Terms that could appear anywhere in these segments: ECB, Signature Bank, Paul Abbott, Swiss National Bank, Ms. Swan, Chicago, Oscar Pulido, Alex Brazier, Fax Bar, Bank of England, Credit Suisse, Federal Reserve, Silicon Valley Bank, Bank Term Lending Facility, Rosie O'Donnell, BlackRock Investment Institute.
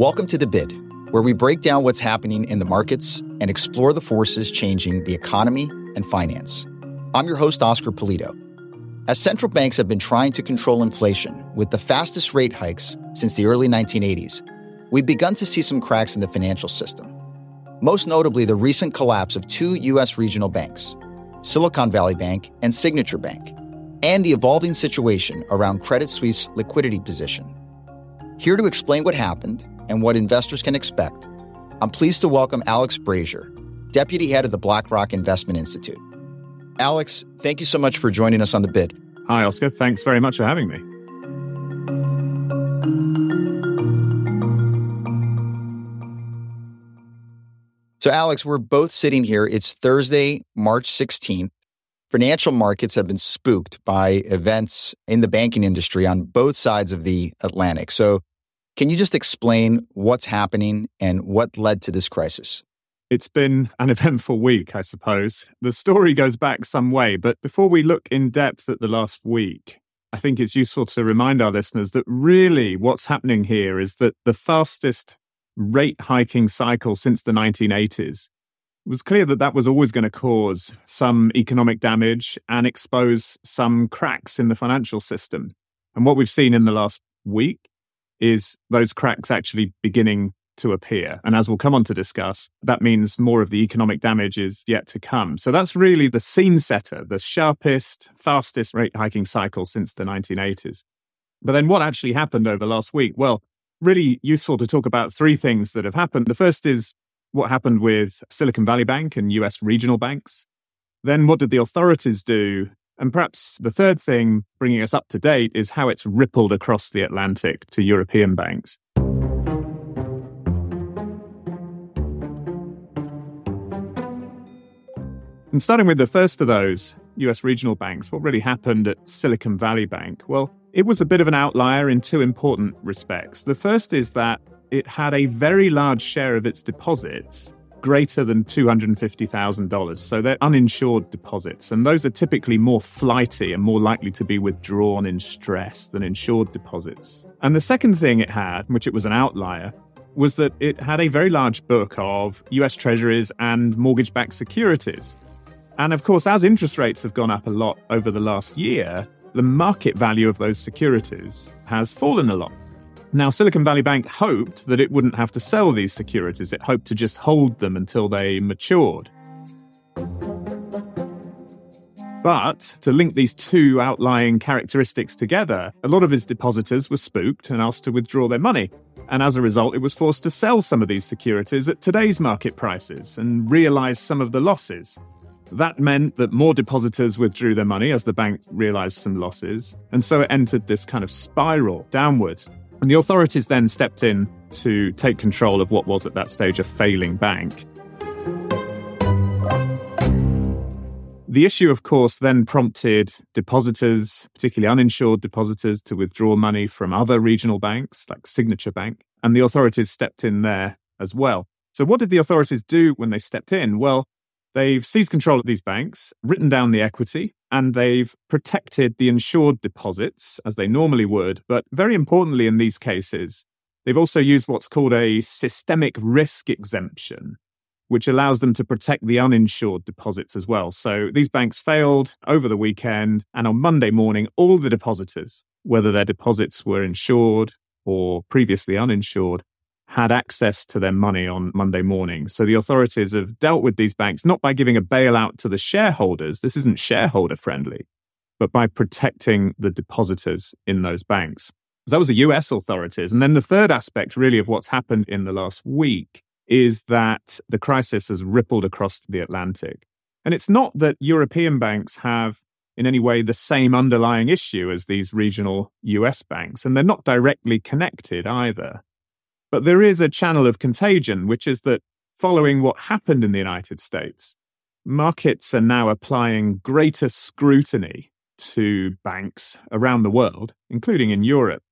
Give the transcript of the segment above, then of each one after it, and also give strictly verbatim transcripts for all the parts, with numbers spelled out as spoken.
Welcome to The Bid, where we break down what's happening in the markets and explore the forces changing the economy and finance. I'm your host, Oscar Pulido. As central banks have been trying to control inflation with the fastest rate hikes since the early nineteen eighties, we've begun to see some cracks in the financial system, most notably the recent collapse of two U S regional banks, Silicon Valley Bank and Signature Bank, and the evolving situation around Credit Suisse liquidity position. Here to explain what happened and what investors can expect, I'm pleased to welcome Alex Brazier, Deputy Head of the BlackRock Investment Institute. Alex, thank you so much for joining us on The Bid. Hi, Oscar. Thanks very much for having me. So, Alex, we're both sitting here. It's Thursday, March sixteenth. Financial markets have been spooked by events in the banking industry on both sides of the Atlantic. So can you just explain what's happening and what led to this crisis? It's been an eventful week, I suppose. The story goes back some way, but before we look in depth at the last week, I think it's useful to remind our listeners that really what's happening here is that the fastest rate hiking cycle since the nineteen eighties, it was clear that that was always going to cause some economic damage and expose some cracks in the financial system. And what we've seen in the last week is those cracks actually beginning to appear. And as we'll come on to discuss, that means more of the economic damage is yet to come. So that's really the scene setter, the sharpest, fastest rate hiking cycle since the nineteen eighties. But then what actually happened over last week? Well, really useful to talk about three things that have happened. The first is what happened with Silicon Valley Bank and U S regional banks. Then what did the authorities do? And perhaps the third thing bringing us up to date is how it's rippled across the Atlantic to European banks. And starting with the first of those, U S regional banks, what really happened at Silicon Valley Bank? Well, it was a bit of an outlier in two important respects. The first is that it had a very large share of its deposits, greater than two hundred fifty thousand dollars. So they're uninsured deposits. And those are typically more flighty and more likely to be withdrawn in stress than insured deposits. And the second thing it had, which it was an outlier, was that it had a very large book of U S treasuries and mortgage-backed securities. And of course, as interest rates have gone up a lot over the last year, the market value of those securities has fallen a lot. Now, Silicon Valley Bank hoped that it wouldn't have to sell these securities. It hoped to just hold them until they matured. But to link these two outlying characteristics together, a lot of its depositors were spooked and asked to withdraw their money. And as a result, it was forced to sell some of these securities at today's market prices and realize some of the losses. That meant that more depositors withdrew their money as the bank realized some losses, and so it entered this kind of spiral downwards. And the authorities then stepped in to take control of what was at that stage a failing bank. The issue, of course, then prompted depositors, particularly uninsured depositors, to withdraw money from other regional banks like Signature Bank, and the authorities stepped in there as well. So what did the authorities do when they stepped in? Well, they've seized control of these banks, written down the equity, and they've protected the insured deposits, as they normally would. But very importantly in these cases, they've also used what's called a systemic risk exemption, which allows them to protect the uninsured deposits as well. So these banks failed over the weekend, and on Monday morning, all the depositors, whether their deposits were insured or previously uninsured, had access to their money on Monday morning. So the authorities have dealt with these banks not by giving a bailout to the shareholders, this isn't shareholder friendly, but by protecting the depositors in those banks. So that was the U S authorities. And then the third aspect really of what's happened in the last week is that the crisis has rippled across the Atlantic. And it's not that European banks have in any way the same underlying issue as these regional U S banks, and they're not directly connected either. But there is a channel of contagion, which is that following what happened in the United States, markets are now applying greater scrutiny to banks around the world, including in Europe.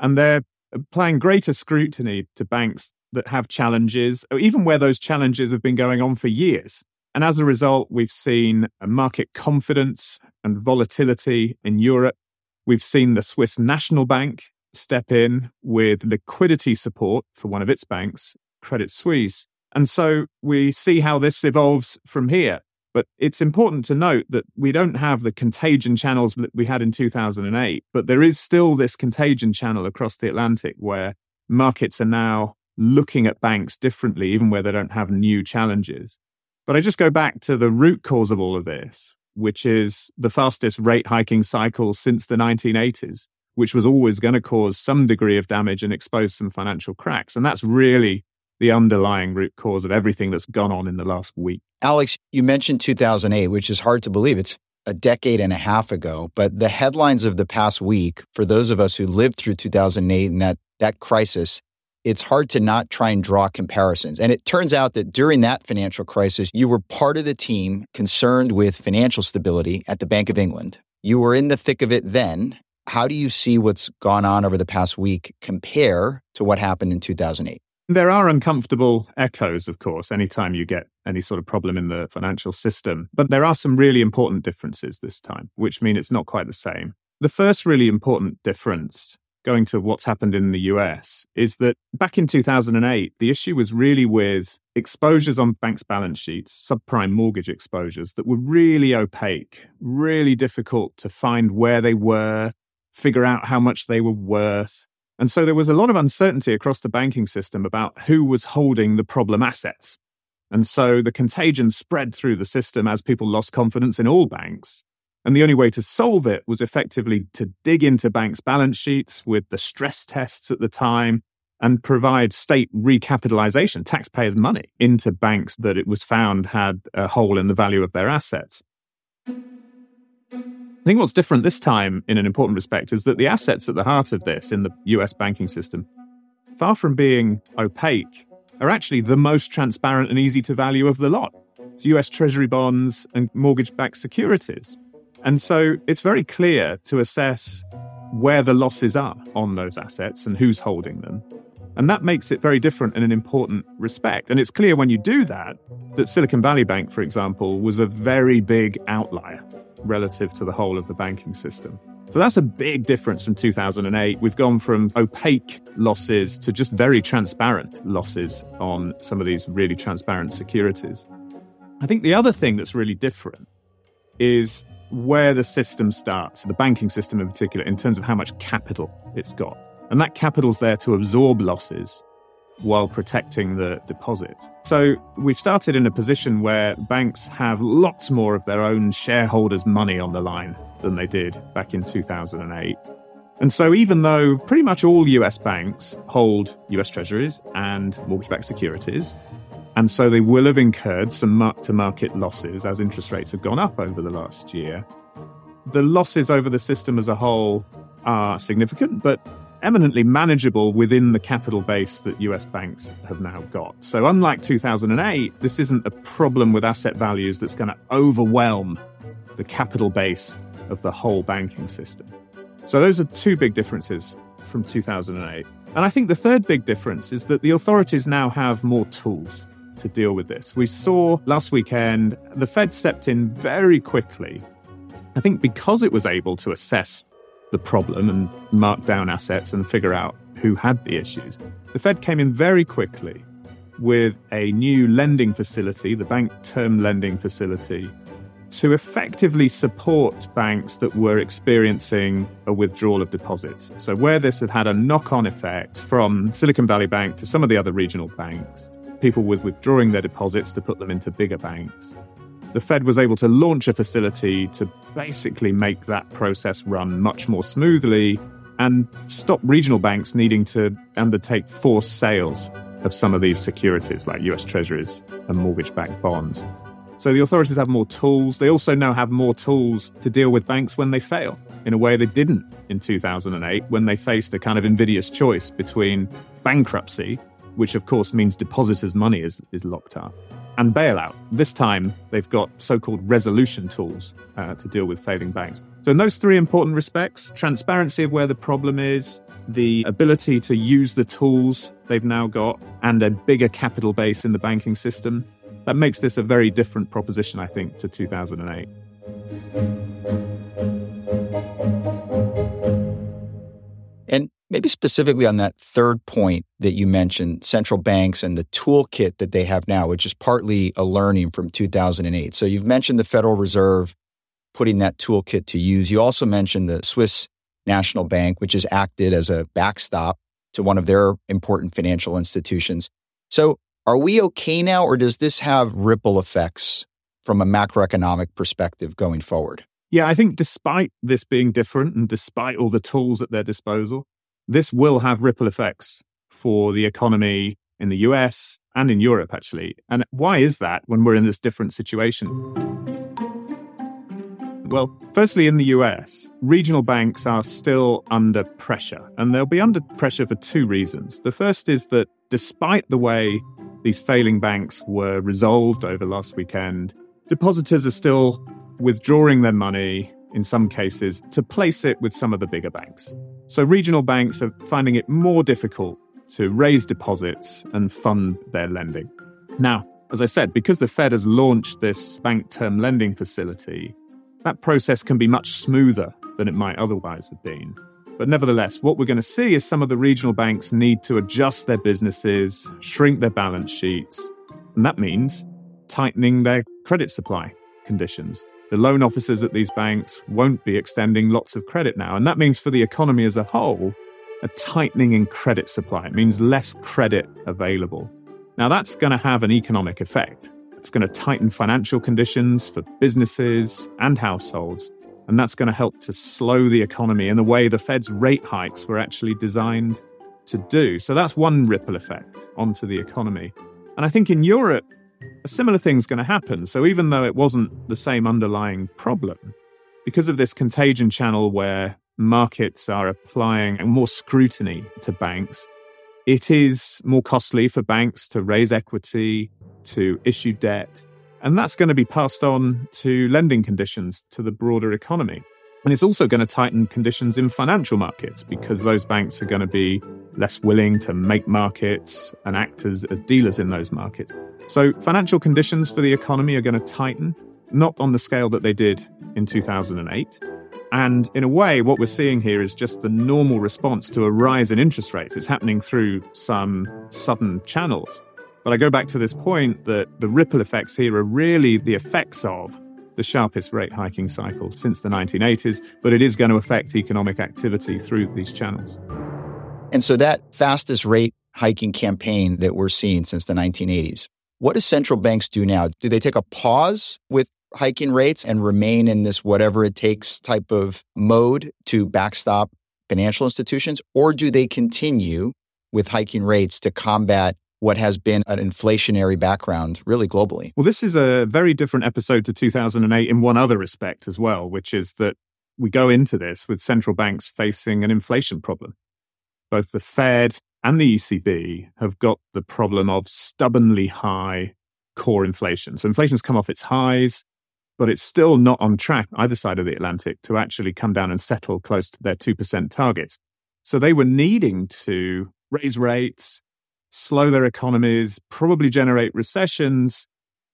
And they're applying greater scrutiny to banks that have challenges, or even where those challenges have been going on for years. And as a result, we've seen a market confidence and volatility in Europe. We've seen the Swiss National Bank step in with liquidity support for one of its banks, Credit Suisse. And so we see how this evolves from here. But it's important to note that we don't have the contagion channels that we had in two thousand eight, but there is still this contagion channel across the Atlantic where markets are now looking at banks differently, even where they don't have new challenges. But I just go back to the root cause of all of this, which is the fastest rate hiking cycle since the nineteen eighties, which was always going to cause some degree of damage and expose some financial cracks. And that's really the underlying root cause of everything that's gone on in the last week. Alex, you mentioned two thousand eight, which is hard to believe. It's a decade and a half ago. But the headlines of the past week, for those of us who lived through two thousand eight and that, that crisis, it's hard to not try and draw comparisons. And it turns out that during that financial crisis, you were part of the team concerned with financial stability at the Bank of England. You were in the thick of it then. How do you see what's gone on over the past week compare to what happened in two thousand eight? There are uncomfortable echoes, of course, anytime you get any sort of problem in the financial system. But there are some really important differences this time, which mean it's not quite the same. The first really important difference, going to what's happened in the U S, is that back in two thousand eight, the issue was really with exposures on banks' balance sheets, subprime mortgage exposures that were really opaque, really difficult to find where they were, figure out how much they were worth. And so there was a lot of uncertainty across the banking system about who was holding the problem assets. And so the contagion spread through the system as people lost confidence in all banks. And the only way to solve it was effectively to dig into banks' balance sheets with the stress tests at the time and provide state recapitalization, taxpayers' money, into banks that it was found had a hole in the value of their assets. I think what's different this time, in an important respect, is that the assets at the heart of this in the U S banking system, far from being opaque, are actually the most transparent and easy to value of the lot. It's U S Treasury bonds and mortgage-backed securities. And so it's very clear to assess where the losses are on those assets and who's holding them. And that makes it very different in an important respect. And it's clear when you do that, that Silicon Valley Bank, for example, was a very big outlier relative to the whole of the banking system. So that's a big difference from two thousand eight. We've gone from opaque losses to just very transparent losses on some of these really transparent securities. I think the other thing that's really different is where the system starts, the banking system in particular, in terms of how much capital it's got. And that capital's there to absorb losses while protecting the deposits. So we've started in a position where banks have lots more of their own shareholders' money on the line than they did back in two thousand eight. And so even though pretty much all U S banks hold U S Treasuries and mortgage-backed securities, and so they will have incurred some mark-to-market losses as interest rates have gone up over the last year, the losses over the system as a whole are significant, but eminently manageable within the capital base that U S banks have now got. So unlike two thousand eight, this isn't a problem with asset values that's going to overwhelm the capital base of the whole banking system. So those are two big differences from two thousand eight. And I think the third big difference is that the authorities now have more tools to deal with this. We saw last weekend the Fed stepped in very quickly, I think because it was able to assess the problem and mark down assets and figure out who had the issues. The Fed came in very quickly with a new lending facility, the Bank Term Lending Facility, to effectively support banks that were experiencing a withdrawal of deposits. So where this had had a knock-on effect from Silicon Valley Bank to some of the other regional banks, people were withdrawing their deposits to put them into bigger banks. The Fed was able to launch a facility to basically make that process run much more smoothly and stop regional banks needing to undertake forced sales of some of these securities like U S Treasuries and mortgage-backed bonds. So the authorities have more tools. They also now have more tools to deal with banks when they fail in a way they didn't in two thousand eight when they faced a kind of invidious choice between bankruptcy, which of course means depositors' money is, is locked up, and bailout. This time, they've got so-called resolution tools uh, to deal with failing banks. So in those three important respects, transparency of where the problem is, the ability to use the tools they've now got, and a bigger capital base in the banking system, that makes this a very different proposition, I think, to two thousand eight. And Maybe specifically on that third point that you mentioned, central banks and the toolkit that they have now, which is partly a learning from two thousand eight. So you've mentioned the Federal Reserve putting that toolkit to use. You also mentioned the Swiss National Bank, which has acted as a backstop to one of their important financial institutions. So are we okay now, or does this have ripple effects from a macroeconomic perspective going forward? Yeah, I think despite this being different and despite all the tools at their disposal, this will have ripple effects for the economy in the U S and in Europe, actually. And why is that when we're in this different situation? Well, firstly, in the U S, regional banks are still under pressure, and they'll be under pressure for two reasons. The first is that despite the way these failing banks were resolved over last weekend, depositors are still withdrawing their money, in some cases, to place it with some of the bigger banks. So regional banks are finding it more difficult to raise deposits and fund their lending. Now, as I said, because the Fed has launched this Bank Term Lending Facility, that process can be much smoother than it might otherwise have been. But nevertheless, what we're going to see is some of the regional banks need to adjust their businesses, shrink their balance sheets, and that means tightening their credit supply conditions. The loan officers at these banks won't be extending lots of credit now. And that means for the economy as a whole, a tightening in credit supply. It means less credit available. Now, that's going to have an economic effect. It's going to tighten financial conditions for businesses and households. And that's going to help to slow the economy in the way the Fed's rate hikes were actually designed to do. So that's one ripple effect onto the economy. And I think in Europe, a similar thing's going to happen. So even though it wasn't the same underlying problem, because of this contagion channel where markets are applying more scrutiny to banks, it is more costly for banks to raise equity, to issue debt, and that's going to be passed on to lending conditions to the broader economy. And it's also going to tighten conditions in financial markets because those banks are going to be less willing to make markets and act as, as dealers in those markets. So financial conditions for the economy are going to tighten, not on the scale that they did in two thousand eight. And in a way, what we're seeing here is just the normal response to a rise in interest rates. It's happening through some sudden channels. But I go back to this point that the ripple effects here are really the effects of the sharpest rate hiking cycle since the nineteen eighties, but it is going to affect economic activity through these channels. And so that fastest rate hiking campaign that we're seeing since the nineteen eighties, what do central banks do now? Do they take a pause with hiking rates and remain in this whatever it takes type of mode to backstop financial institutions? Or do they continue with hiking rates to combat what has been an inflationary background really globally? Well, this is a very different episode to two thousand eight in one other respect as well, which is that we go into this with central banks facing an inflation problem. Both the Fed and the E C B have got the problem of stubbornly high core inflation. So inflation's come off its highs, but it's still not on track either side of the Atlantic to actually come down and settle close to their two percent targets. So they were needing to raise rates, slow their economies, probably generate recessions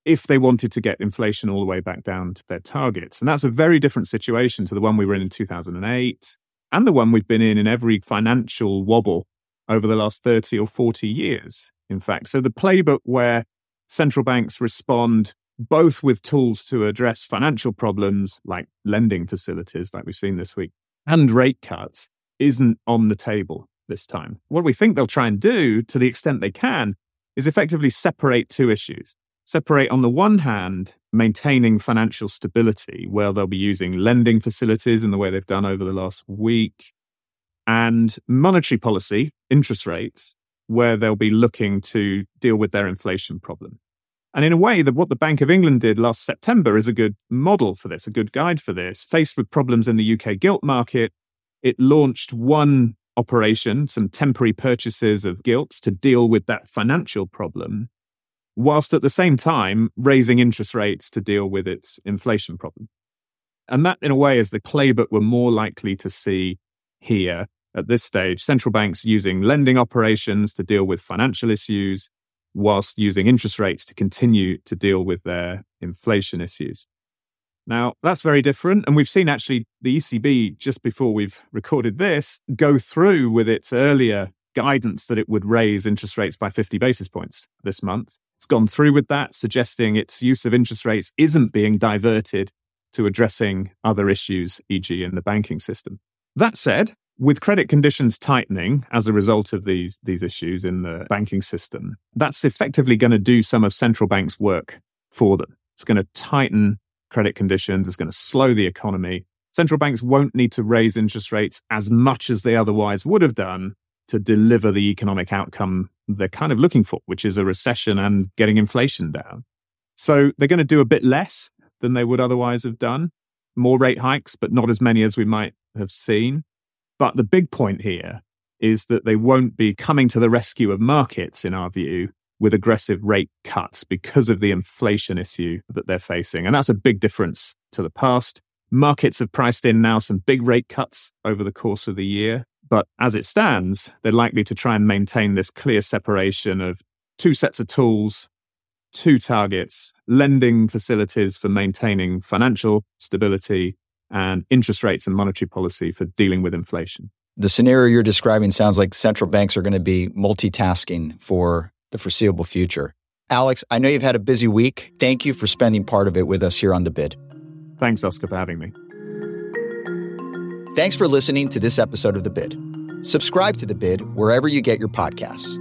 if they wanted to get inflation all the way back down to their targets. And that's a very different situation to the one we were in in two thousand eight and the one we've been in in every financial wobble over the last thirty or forty years, in fact. So the playbook where central banks respond both with tools to address financial problems like lending facilities, like we've seen this week, and rate cuts isn't on the table this time. What we think they'll try and do, to the extent they can, is effectively separate two issues. Separate, on the one hand, maintaining financial stability, where they'll be using lending facilities in the way they've done over the last week, and monetary policy, interest rates, where they'll be looking to deal with their inflation problem. And in a way, that what the Bank of England did last September is a good model for this, a good guide for this. Faced with problems in the U K gilt market, it launched one operation, some temporary purchases of gilts to deal with that financial problem, whilst at the same time raising interest rates to deal with its inflation problem. And that, in a way, is the playbook we're more likely to see here at this stage. Central banks using lending operations to deal with financial issues, whilst using interest rates to continue to deal with their inflation issues. Now, that's very different. And we've seen actually the E C B, just before we've recorded this, go through with its earlier guidance that it would raise interest rates by fifty basis points this month. It's gone through with that, suggesting its use of interest rates isn't being diverted to addressing other issues, for example in the banking system. That said, with credit conditions tightening as a result of these, these issues in the banking system, that's effectively going to do some of central banks' work for them. It's going to tighten credit conditions. It's going to slow the economy. Central banks won't need to raise interest rates as much as they otherwise would have done to deliver the economic outcome they're kind of looking for, which is a recession and getting inflation down. So they're going to do a bit less than they would otherwise have done. More rate hikes, but not as many as we might have seen. But the big point here is that they won't be coming to the rescue of markets, in our view, with aggressive rate cuts because of the inflation issue that they're facing. And that's a big difference to the past. Markets have priced in now some big rate cuts over the course of the year. But as it stands, they're likely to try and maintain this clear separation of two sets of tools, two targets, lending facilities for maintaining financial stability and interest rates and monetary policy for dealing with inflation. The scenario you're describing sounds like central banks are going to be multitasking for the foreseeable future. Alex, I know you've had a busy week. Thank you for spending part of it with us here on The Bid. Thanks, Oscar, for having me. Thanks for listening to this episode of The Bid. Subscribe to The Bid wherever you get your podcasts.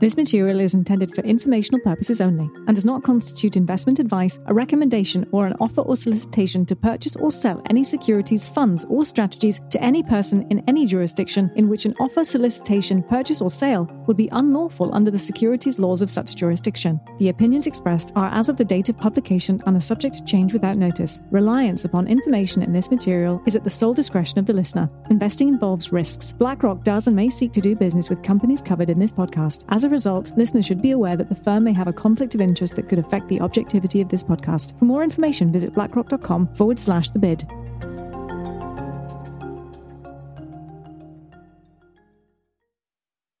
This material is intended for informational purposes only and does not constitute investment advice, a recommendation, or an offer or solicitation to purchase or sell any securities, funds, or strategies to any person in any jurisdiction in which an offer, solicitation, purchase, or sale would be unlawful under the securities laws of such jurisdiction. The opinions expressed are as of the date of publication and are subject to change without notice. Reliance upon information in this material is at the sole discretion of the listener. Investing involves risks. BlackRock does and may seek to do business with companies covered in this podcast. As a result, listeners should be aware that the firm may have a conflict of interest that could affect the objectivity of this podcast. For more information, visit blackrock dot com forward slash the bid.